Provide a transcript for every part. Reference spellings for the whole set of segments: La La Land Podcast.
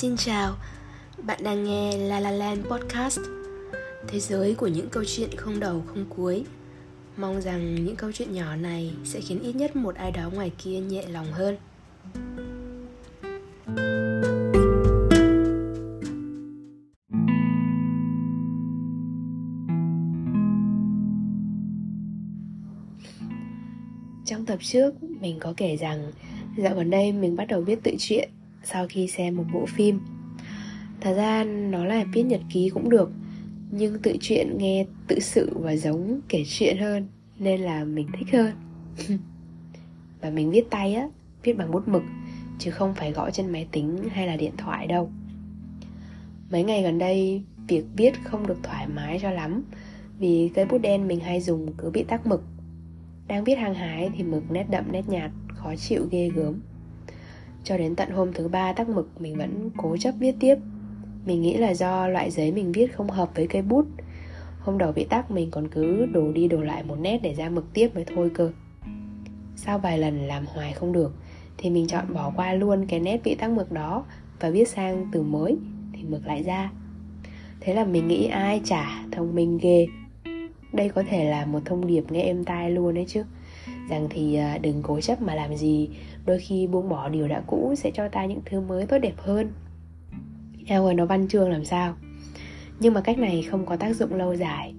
Xin chào, bạn đang nghe La La Land Podcast, thế giới của những câu chuyện không đầu không cuối. Mong rằng những câu chuyện nhỏ này sẽ khiến ít nhất một ai đó ngoài kia nhẹ lòng hơn. Trong tập trước, mình có kể rằng dạo gần đây mình bắt đầu viết tự truyện sau khi xem một bộ phim. Thật ra nó là viết nhật ký cũng được, nhưng tự truyện nghe tự sự và giống kể chuyện hơn, nên là mình thích hơn. Và mình viết tay á, viết bằng bút mực, chứ không phải gõ trên máy tính hay là điện thoại đâu. Mấy ngày gần đây, việc viết không được thoải mái cho lắm, vì cây bút đen mình hay dùng cứ bị tắc mực. Đang viết hăng hái thì mực nét đậm nét nhạt, khó chịu ghê gớm. Cho đến tận hôm thứ ba tắc mực, mình vẫn cố chấp viết tiếp. Mình nghĩ là do loại giấy mình viết không hợp với cây bút. Hôm đầu bị tắc mình còn cứ đổ đi đổ lại một nét để ra mực tiếp mới thôi cơ. Sau vài lần làm hoài không được thì mình chọn bỏ qua luôn cái nét bị tắc mực đó và viết sang từ mới thì mực lại ra. Thế là mình nghĩ ai chả thông minh ghê. Đây có thể là một thông điệp nghe êm tai luôn đấy chứ. Rằng thì đừng cố chấp mà làm gì, đôi khi buông bỏ điều đã cũ sẽ cho ta những thứ mới tốt đẹp hơn. Eo ơi, nó văn chương làm sao. Nhưng mà cách này không có tác dụng lâu dài.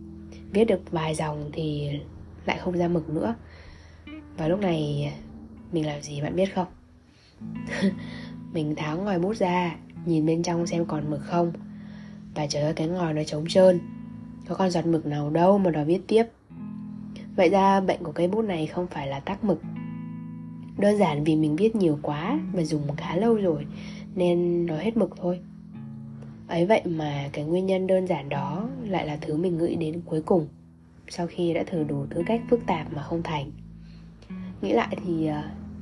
Viết được vài dòng thì lại không ra mực nữa. Và lúc này mình làm gì bạn biết không? Mình tháo ngòi bút ra, nhìn bên trong xem còn mực không. Và trời ơi, cái ngòi nó trống trơn, có con giọt mực nào đâu mà nó viết tiếp. Vậy ra bệnh của cây bút này không phải là tắc mực. Đơn giản vì mình viết nhiều quá và dùng khá lâu rồi nên nó hết mực thôi. Ấy vậy mà cái nguyên nhân đơn giản đó lại là thứ mình nghĩ đến cuối cùng, sau khi đã thử đủ thứ cách phức tạp mà không thành. Nghĩ lại thì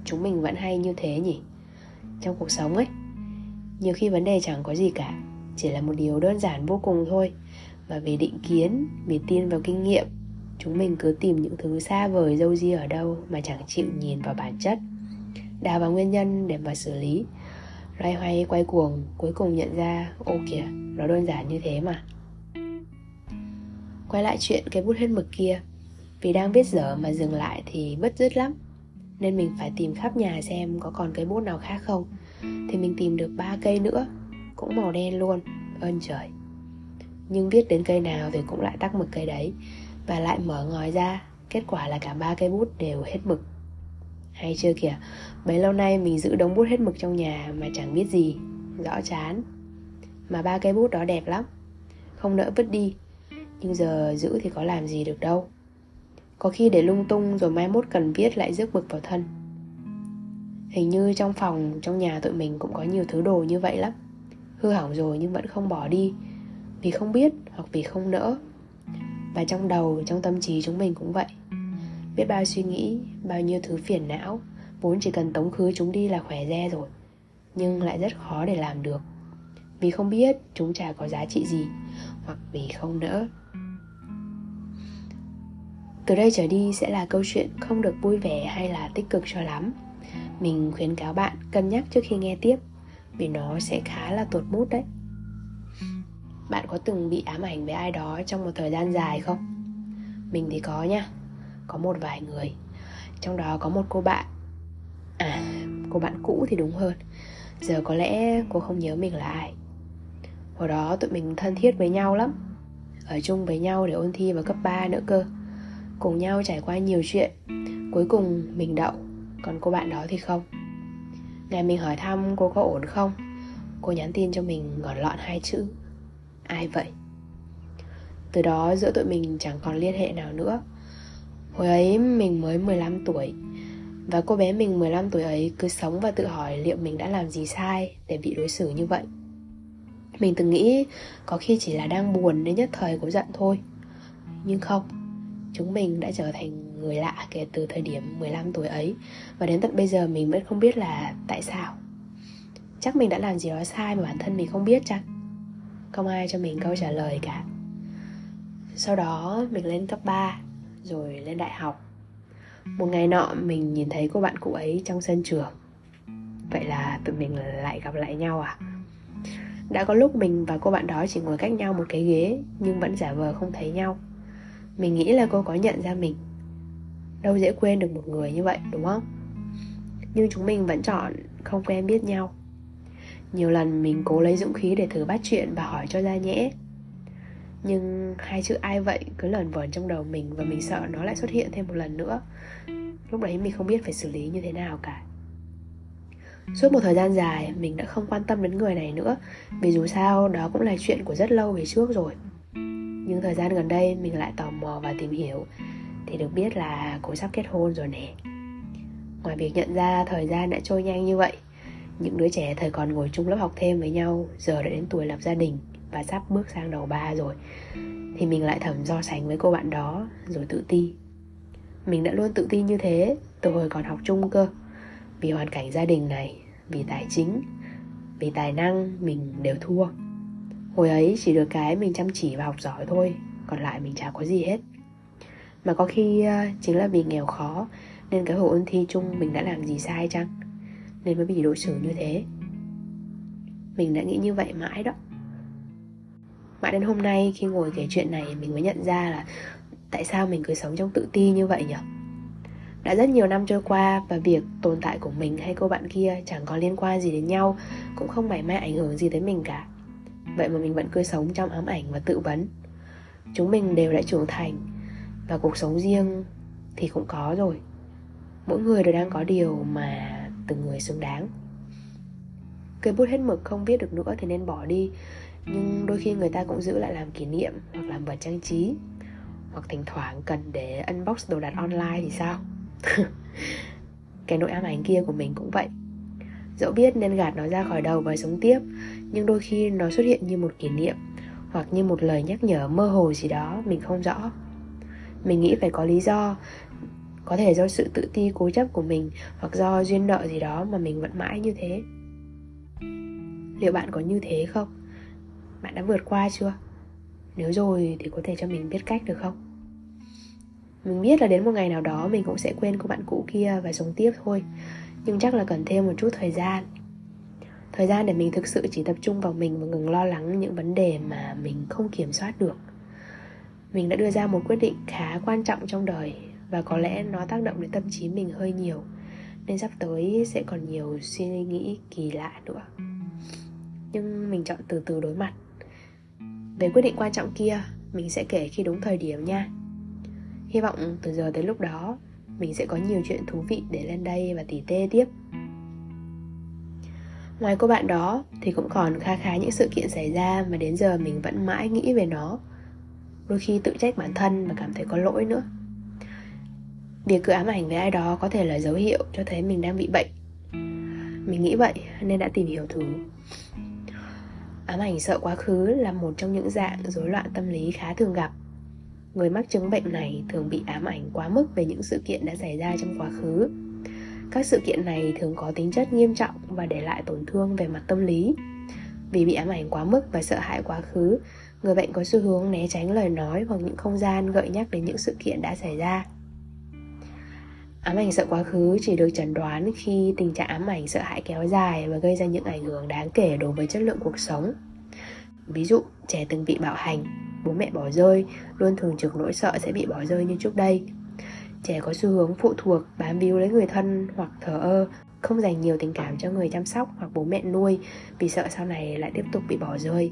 chúng mình vẫn hay như thế nhỉ. Trong cuộc sống ấy, nhiều khi vấn đề chẳng có gì cả, chỉ là một điều đơn giản vô cùng thôi. Và vì định kiến, vì tin vào kinh nghiệm, chúng mình cứ tìm những thứ xa vời râu ria ở đâu mà chẳng chịu nhìn vào bản chất, đào vào nguyên nhân để mà xử lý. Loay hoay quay cuồng, cuối cùng nhận ra ô kìa, nó đơn giản như thế mà. Quay lại chuyện cái bút hết mực kia, vì đang viết dở mà dừng lại thì bứt rứt lắm, nên mình phải tìm khắp nhà xem có còn cái bút nào khác không. Thì mình tìm được 3 cây nữa, cũng màu đen luôn, ơn trời. Nhưng viết đến cây nào thì cũng lại tắc mực cây đấy. Và lại mở ngòi ra, kết quả là cả 3 cây bút đều hết mực. Hay chưa kìa, bấy lâu nay mình giữ đống bút hết mực trong nhà mà chẳng biết gì, rõ chán. Mà 3 cây bút đó đẹp lắm, không nỡ vứt đi, nhưng giờ giữ thì có làm gì được đâu. Có khi để lung tung rồi mai mốt cần viết lại rước mực vào thân. Hình như trong phòng, trong nhà tụi mình cũng có nhiều thứ đồ như vậy lắm. Hư hỏng rồi nhưng vẫn không bỏ đi, vì không biết hoặc vì không nỡ. Và trong đầu, trong tâm trí chúng mình cũng vậy. Biết bao suy nghĩ, bao nhiêu thứ phiền não, vốn chỉ cần tống khứ chúng đi là khỏe re rồi, nhưng lại rất khó để làm được. Vì không biết chúng chả có giá trị gì, hoặc vì không nỡ. Từ đây trở đi sẽ là câu chuyện không được vui vẻ hay là tích cực cho lắm. Mình khuyến cáo bạn cân nhắc trước khi nghe tiếp, vì nó sẽ khá là tuột mút đấy. Bạn có từng bị ám ảnh với ai đó trong một thời gian dài không? Mình thì có nha, có một vài người. Trong đó có một cô bạn. À, cô bạn cũ thì đúng hơn. Giờ có lẽ cô không nhớ mình là ai. Hồi đó tụi mình thân thiết với nhau lắm. Ở chung với nhau để ôn thi vào cấp 3 nữa cơ. Cùng nhau trải qua nhiều chuyện. Cuối cùng mình đậu, còn cô bạn đó thì không. Ngày mình hỏi thăm cô có ổn không, cô nhắn tin cho mình gọn lọn 2 chữ: ai vậy? Từ đó giữa tụi mình chẳng còn liên hệ nào nữa. Hồi ấy mình mới 15 tuổi. Và cô bé mình 15 tuổi ấy cứ sống và tự hỏi liệu mình đã làm gì sai để bị đối xử như vậy. Mình từng nghĩ có khi chỉ là đang buồn đến nhất thời có giận thôi. Nhưng không, chúng mình đã trở thành người lạ kể từ thời điểm 15 tuổi ấy. Và đến tận bây giờ mình vẫn không biết là tại sao. Chắc mình đã làm gì đó sai mà bản thân mình không biết chăng? Không ai cho mình câu trả lời cả. Sau đó mình lên cấp 3, rồi lên đại học. Một ngày nọ mình nhìn thấy cô bạn cũ ấy trong sân trường. Vậy là tụi mình lại gặp lại nhau à? Đã có lúc mình và cô bạn đó chỉ ngồi cách nhau một cái ghế, nhưng vẫn giả vờ không thấy nhau. Mình nghĩ là cô có nhận ra mình. Đâu dễ quên được một người như vậy, đúng không? Nhưng chúng mình vẫn chọn không quen biết nhau. Nhiều lần mình cố lấy dũng khí để thử bắt chuyện và hỏi cho ra nhẽ, nhưng hai chữ ai vậy cứ lởn vởn trong đầu mình, và mình sợ nó lại xuất hiện thêm một lần nữa. Lúc đấy mình không biết phải xử lý như thế nào cả. Suốt một thời gian dài, mình đã không quan tâm đến người này nữa, vì dù sao đó cũng là chuyện của rất lâu về trước rồi. Nhưng thời gian gần đây mình lại tò mò và tìm hiểu, thì được biết là cô sắp kết hôn rồi nè. Ngoài việc nhận ra thời gian đã trôi nhanh như vậy, những đứa trẻ thời còn ngồi chung lớp học thêm với nhau giờ đã đến tuổi lập gia đình và sắp bước sang đầu ba rồi, thì mình lại thầm so sánh với cô bạn đó rồi tự ti. Mình đã luôn tự ti như thế từ hồi còn học chung cơ. Vì hoàn cảnh gia đình này, vì tài chính, vì tài năng, mình đều thua. Hồi ấy chỉ được cái mình chăm chỉ và học giỏi thôi, còn lại mình chả có gì hết. Mà có khi chính là vì nghèo khó nên cái hồi ôn thi chung mình đã làm gì sai chăng, nên mới bị đối xử như thế. Mình đã nghĩ như vậy mãi đó. Mãi đến hôm nay khi ngồi kể chuyện này, mình mới nhận ra là tại sao mình cứ sống trong tự ti như vậy nhỉ? Đã rất nhiều năm trôi qua và việc tồn tại của mình hay cô bạn kia chẳng có liên quan gì đến nhau, cũng không mảy may ảnh hưởng gì tới mình cả. Vậy mà mình vẫn cứ sống trong ám ảnh và tự vấn. Chúng mình đều đã trưởng thành và cuộc sống riêng thì cũng có rồi. Mỗi người đều đang có điều mà từng người xứng đáng. Cây bút hết mực không viết được nữa thì nên bỏ đi, nhưng đôi khi người ta cũng giữ lại làm kỷ niệm hoặc làm vật trang trí, hoặc thỉnh thoảng cần để unbox đồ đặt online thì sao? Cái nỗi ám ảnh kia của mình cũng vậy. Dẫu biết nên gạt nó ra khỏi đầu và sống tiếp, nhưng đôi khi nó xuất hiện như một kỷ niệm hoặc như một lời nhắc nhở mơ hồ gì đó mình không rõ. Mình nghĩ phải có lý do, có thể do sự tự ti cố chấp của mình hoặc do duyên nợ gì đó mà mình vẫn mãi như thế. Liệu bạn có như thế không? Bạn đã vượt qua chưa? Nếu rồi thì có thể cho mình biết cách được không? Mình biết là đến một ngày nào đó mình cũng sẽ quên cô bạn cũ kia và sống tiếp thôi, nhưng chắc là cần thêm một chút thời gian. Thời gian để mình thực sự chỉ tập trung vào mình và ngừng lo lắng những vấn đề mà mình không kiểm soát được. Mình đã đưa ra một quyết định khá quan trọng trong đời, và có lẽ nó tác động đến tâm trí mình hơi nhiều, nên sắp tới sẽ còn nhiều suy nghĩ kỳ lạ nữa. Nhưng mình chọn từ từ đối mặt. Về quyết định quan trọng kia, mình sẽ kể khi đúng thời điểm nha. Hy vọng từ giờ tới lúc đó, mình sẽ có nhiều chuyện thú vị để lên đây và tỉ tê tiếp. Ngoài cô bạn đó thì cũng còn khá những sự kiện xảy ra mà đến giờ mình vẫn mãi nghĩ về nó. Đôi khi tự trách bản thân và cảm thấy có lỗi nữa. Việc cứ ám ảnh với ai đó có thể là dấu hiệu cho thấy mình đang bị bệnh. Mình nghĩ vậy nên đã tìm hiểu thử. Ám ảnh sợ quá khứ là một trong những dạng rối loạn tâm lý khá thường gặp. Người mắc chứng bệnh này thường bị ám ảnh quá mức về những sự kiện đã xảy ra trong quá khứ. Các sự kiện này thường có tính chất nghiêm trọng và để lại tổn thương về mặt tâm lý. Vì bị ám ảnh quá mức và sợ hãi quá khứ, người bệnh có xu hướng né tránh lời nói hoặc những không gian gợi nhắc đến những sự kiện đã xảy ra. Ám ảnh sợ quá khứ chỉ được chẩn đoán khi tình trạng ám ảnh sợ hãi kéo dài và gây ra những ảnh hưởng đáng kể đối với chất lượng cuộc sống. Ví dụ, trẻ từng bị bạo hành, bố mẹ bỏ rơi, luôn thường trực nỗi sợ sẽ bị bỏ rơi như trước đây. Trẻ có xu hướng phụ thuộc, bám víu lấy người thân hoặc thờ ơ, không dành nhiều tình cảm cho người chăm sóc hoặc bố mẹ nuôi vì sợ sau này lại tiếp tục bị bỏ rơi.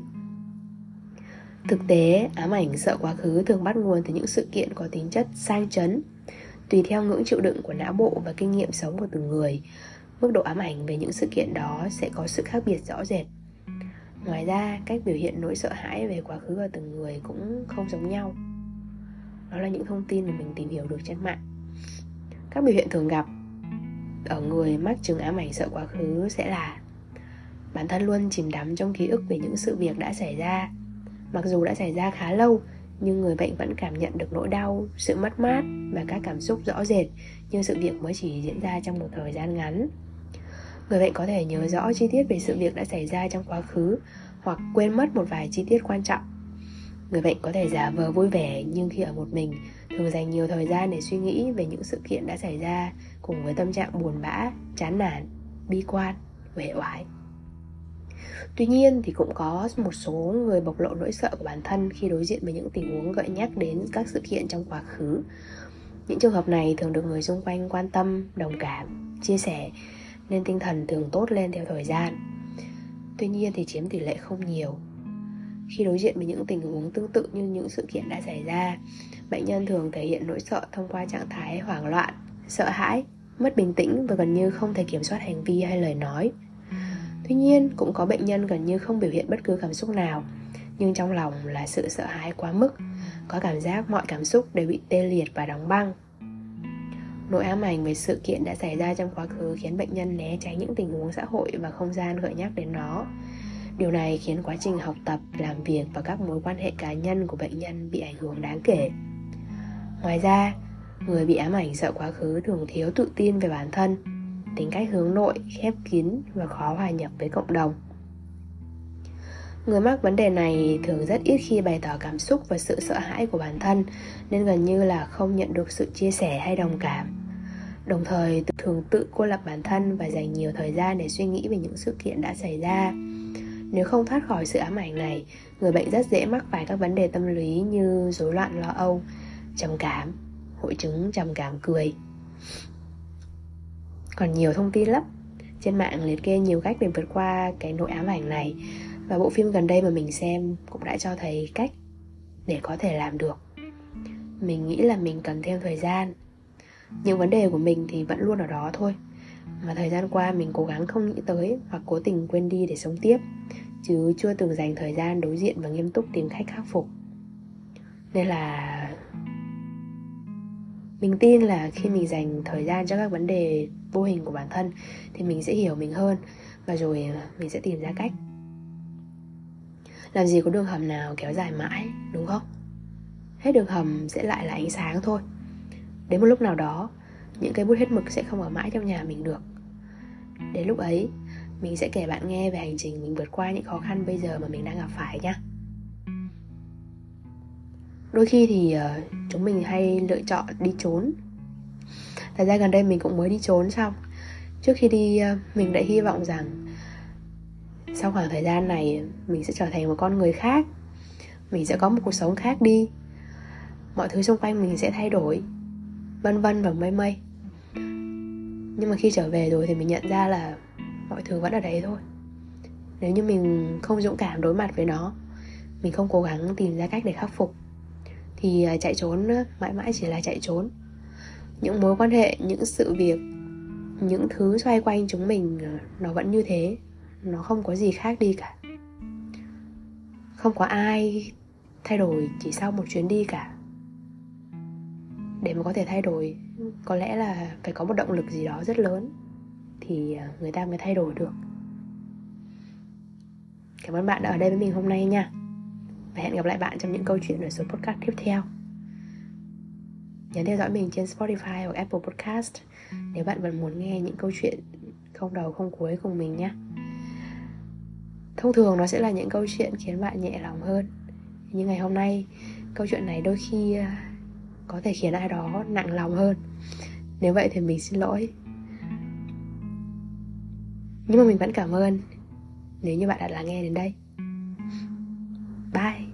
Thực tế, ám ảnh sợ quá khứ thường bắt nguồn từ những sự kiện có tính chất sang chấn. Tùy theo ngưỡng chịu đựng của não bộ và kinh nghiệm sống của từng người, mức độ ám ảnh về những sự kiện đó sẽ có sự khác biệt rõ rệt. Ngoài ra, cách biểu hiện nỗi sợ hãi về quá khứ ở từng người cũng không giống nhau. Đó là những thông tin mà mình tìm hiểu được trên mạng. Các biểu hiện thường gặp ở người mắc chứng ám ảnh sợ quá khứ sẽ là: bản thân luôn chìm đắm trong ký ức về những sự việc đã xảy ra. Mặc dù đã xảy ra khá lâu, nhưng người bệnh vẫn cảm nhận được nỗi đau, sự mất mát và các cảm xúc rõ rệt, nhưng sự việc mới chỉ diễn ra trong một thời gian ngắn. Người bệnh có thể nhớ rõ chi tiết về sự việc đã xảy ra trong quá khứ, hoặc quên mất một vài chi tiết quan trọng. Người bệnh có thể giả vờ vui vẻ, nhưng khi ở một mình, thường dành nhiều thời gian để suy nghĩ về những sự kiện đã xảy ra, cùng với tâm trạng buồn bã, chán nản, bi quan, uể oải. Tuy nhiên thì cũng có một số người bộc lộ nỗi sợ của bản thân khi đối diện với những tình huống gợi nhắc đến các sự kiện trong quá khứ. Những trường hợp này thường được người xung quanh quan tâm, đồng cảm, chia sẻ, nên tinh thần thường tốt lên theo thời gian. Tuy nhiên thì chiếm tỷ lệ không nhiều. Khi đối diện với những tình huống tương tự như những sự kiện đã xảy ra, bệnh nhân thường thể hiện nỗi sợ thông qua trạng thái hoảng loạn, sợ hãi, mất bình tĩnh và gần như không thể kiểm soát hành vi hay lời nói. Tuy nhiên, cũng có bệnh nhân gần như không biểu hiện bất cứ cảm xúc nào, nhưng trong lòng là sự sợ hãi quá mức, có cảm giác mọi cảm xúc đều bị tê liệt và đóng băng. Nỗi ám ảnh về sự kiện đã xảy ra trong quá khứ khiến bệnh nhân né tránh những tình huống xã hội và không gian gợi nhắc đến nó. Điều này khiến quá trình học tập, làm việc và các mối quan hệ cá nhân của bệnh nhân bị ảnh hưởng đáng kể. Ngoài ra, người bị ám ảnh sợ quá khứ thường thiếu tự tin về bản thân, tính cách hướng nội, khép kín và khó hòa nhập với cộng đồng. Người mắc vấn đề này thường rất ít khi bày tỏ cảm xúc và sự sợ hãi của bản thân, nên gần như là không nhận được sự chia sẻ hay đồng cảm. Đồng thời, thường tự cô lập bản thân và dành nhiều thời gian để suy nghĩ về những sự kiện đã xảy ra. Nếu không thoát khỏi sự ám ảnh này, người bệnh rất dễ mắc phải các vấn đề tâm lý như rối loạn lo âu, trầm cảm, hội chứng trầm cảm cười. Còn nhiều thông tin lắm. Trên mạng liệt kê nhiều cách để vượt qua cái nỗi ám ảnh này, và bộ phim gần đây mà mình xem cũng đã cho thấy cách để có thể làm được. Mình nghĩ là mình cần thêm thời gian. Những vấn đề của mình thì vẫn luôn ở đó thôi, mà thời gian qua mình cố gắng không nghĩ tới hoặc cố tình quên đi để sống tiếp, chứ chưa từng dành thời gian đối diện và nghiêm túc tìm cách khắc phục. Nên là mình tin là khi mình dành thời gian cho các vấn đề vô hình của bản thân thì mình sẽ hiểu mình hơn, và rồi mình sẽ tìm ra cách. Làm gì có đường hầm nào kéo dài mãi, đúng không? Hết đường hầm sẽ lại là ánh sáng thôi. Đến một lúc nào đó, những cây bút hết mực sẽ không ở mãi trong nhà mình được. Đến lúc ấy, mình sẽ kể bạn nghe về hành trình mình vượt qua những khó khăn bây giờ mà mình đang gặp phải nhé. Đôi khi thì chúng mình hay lựa chọn đi trốn. Thật ra gần đây mình cũng mới đi trốn xong. Trước khi đi, mình đã hy vọng rằng sau khoảng thời gian này mình sẽ trở thành một con người khác, mình sẽ có một cuộc sống khác đi, mọi thứ xung quanh mình sẽ thay đổi, vân vân và mây mây. Nhưng mà khi trở về rồi thì mình nhận ra là mọi thứ vẫn ở đấy thôi. Nếu như mình không dũng cảm đối mặt với nó, mình không cố gắng tìm ra cách để khắc phục, thì chạy trốn mãi mãi chỉ là chạy trốn. Những mối quan hệ, những sự việc, những thứ xoay quanh chúng mình nó vẫn như thế, nó không có gì khác đi cả. Không có ai thay đổi chỉ sau một chuyến đi cả. Để mà có thể thay đổi, có lẽ là phải có một động lực gì đó rất lớn thì người ta mới thay đổi được. Cảm ơn bạn đã ở đây với mình hôm nay nha. Và hẹn gặp lại bạn trong những câu chuyện ở số podcast tiếp theo. Nhớ theo dõi mình trên Spotify hoặc Apple Podcast nếu bạn vẫn muốn nghe những câu chuyện không đầu không cuối cùng mình nhé. Thông thường nó sẽ là những câu chuyện khiến bạn nhẹ lòng hơn. Nhưng ngày hôm nay, câu chuyện này đôi khi có thể khiến ai đó nặng lòng hơn. Nếu vậy thì mình xin lỗi. Nhưng mà mình vẫn cảm ơn nếu như bạn đã lắng nghe đến đây. Bye!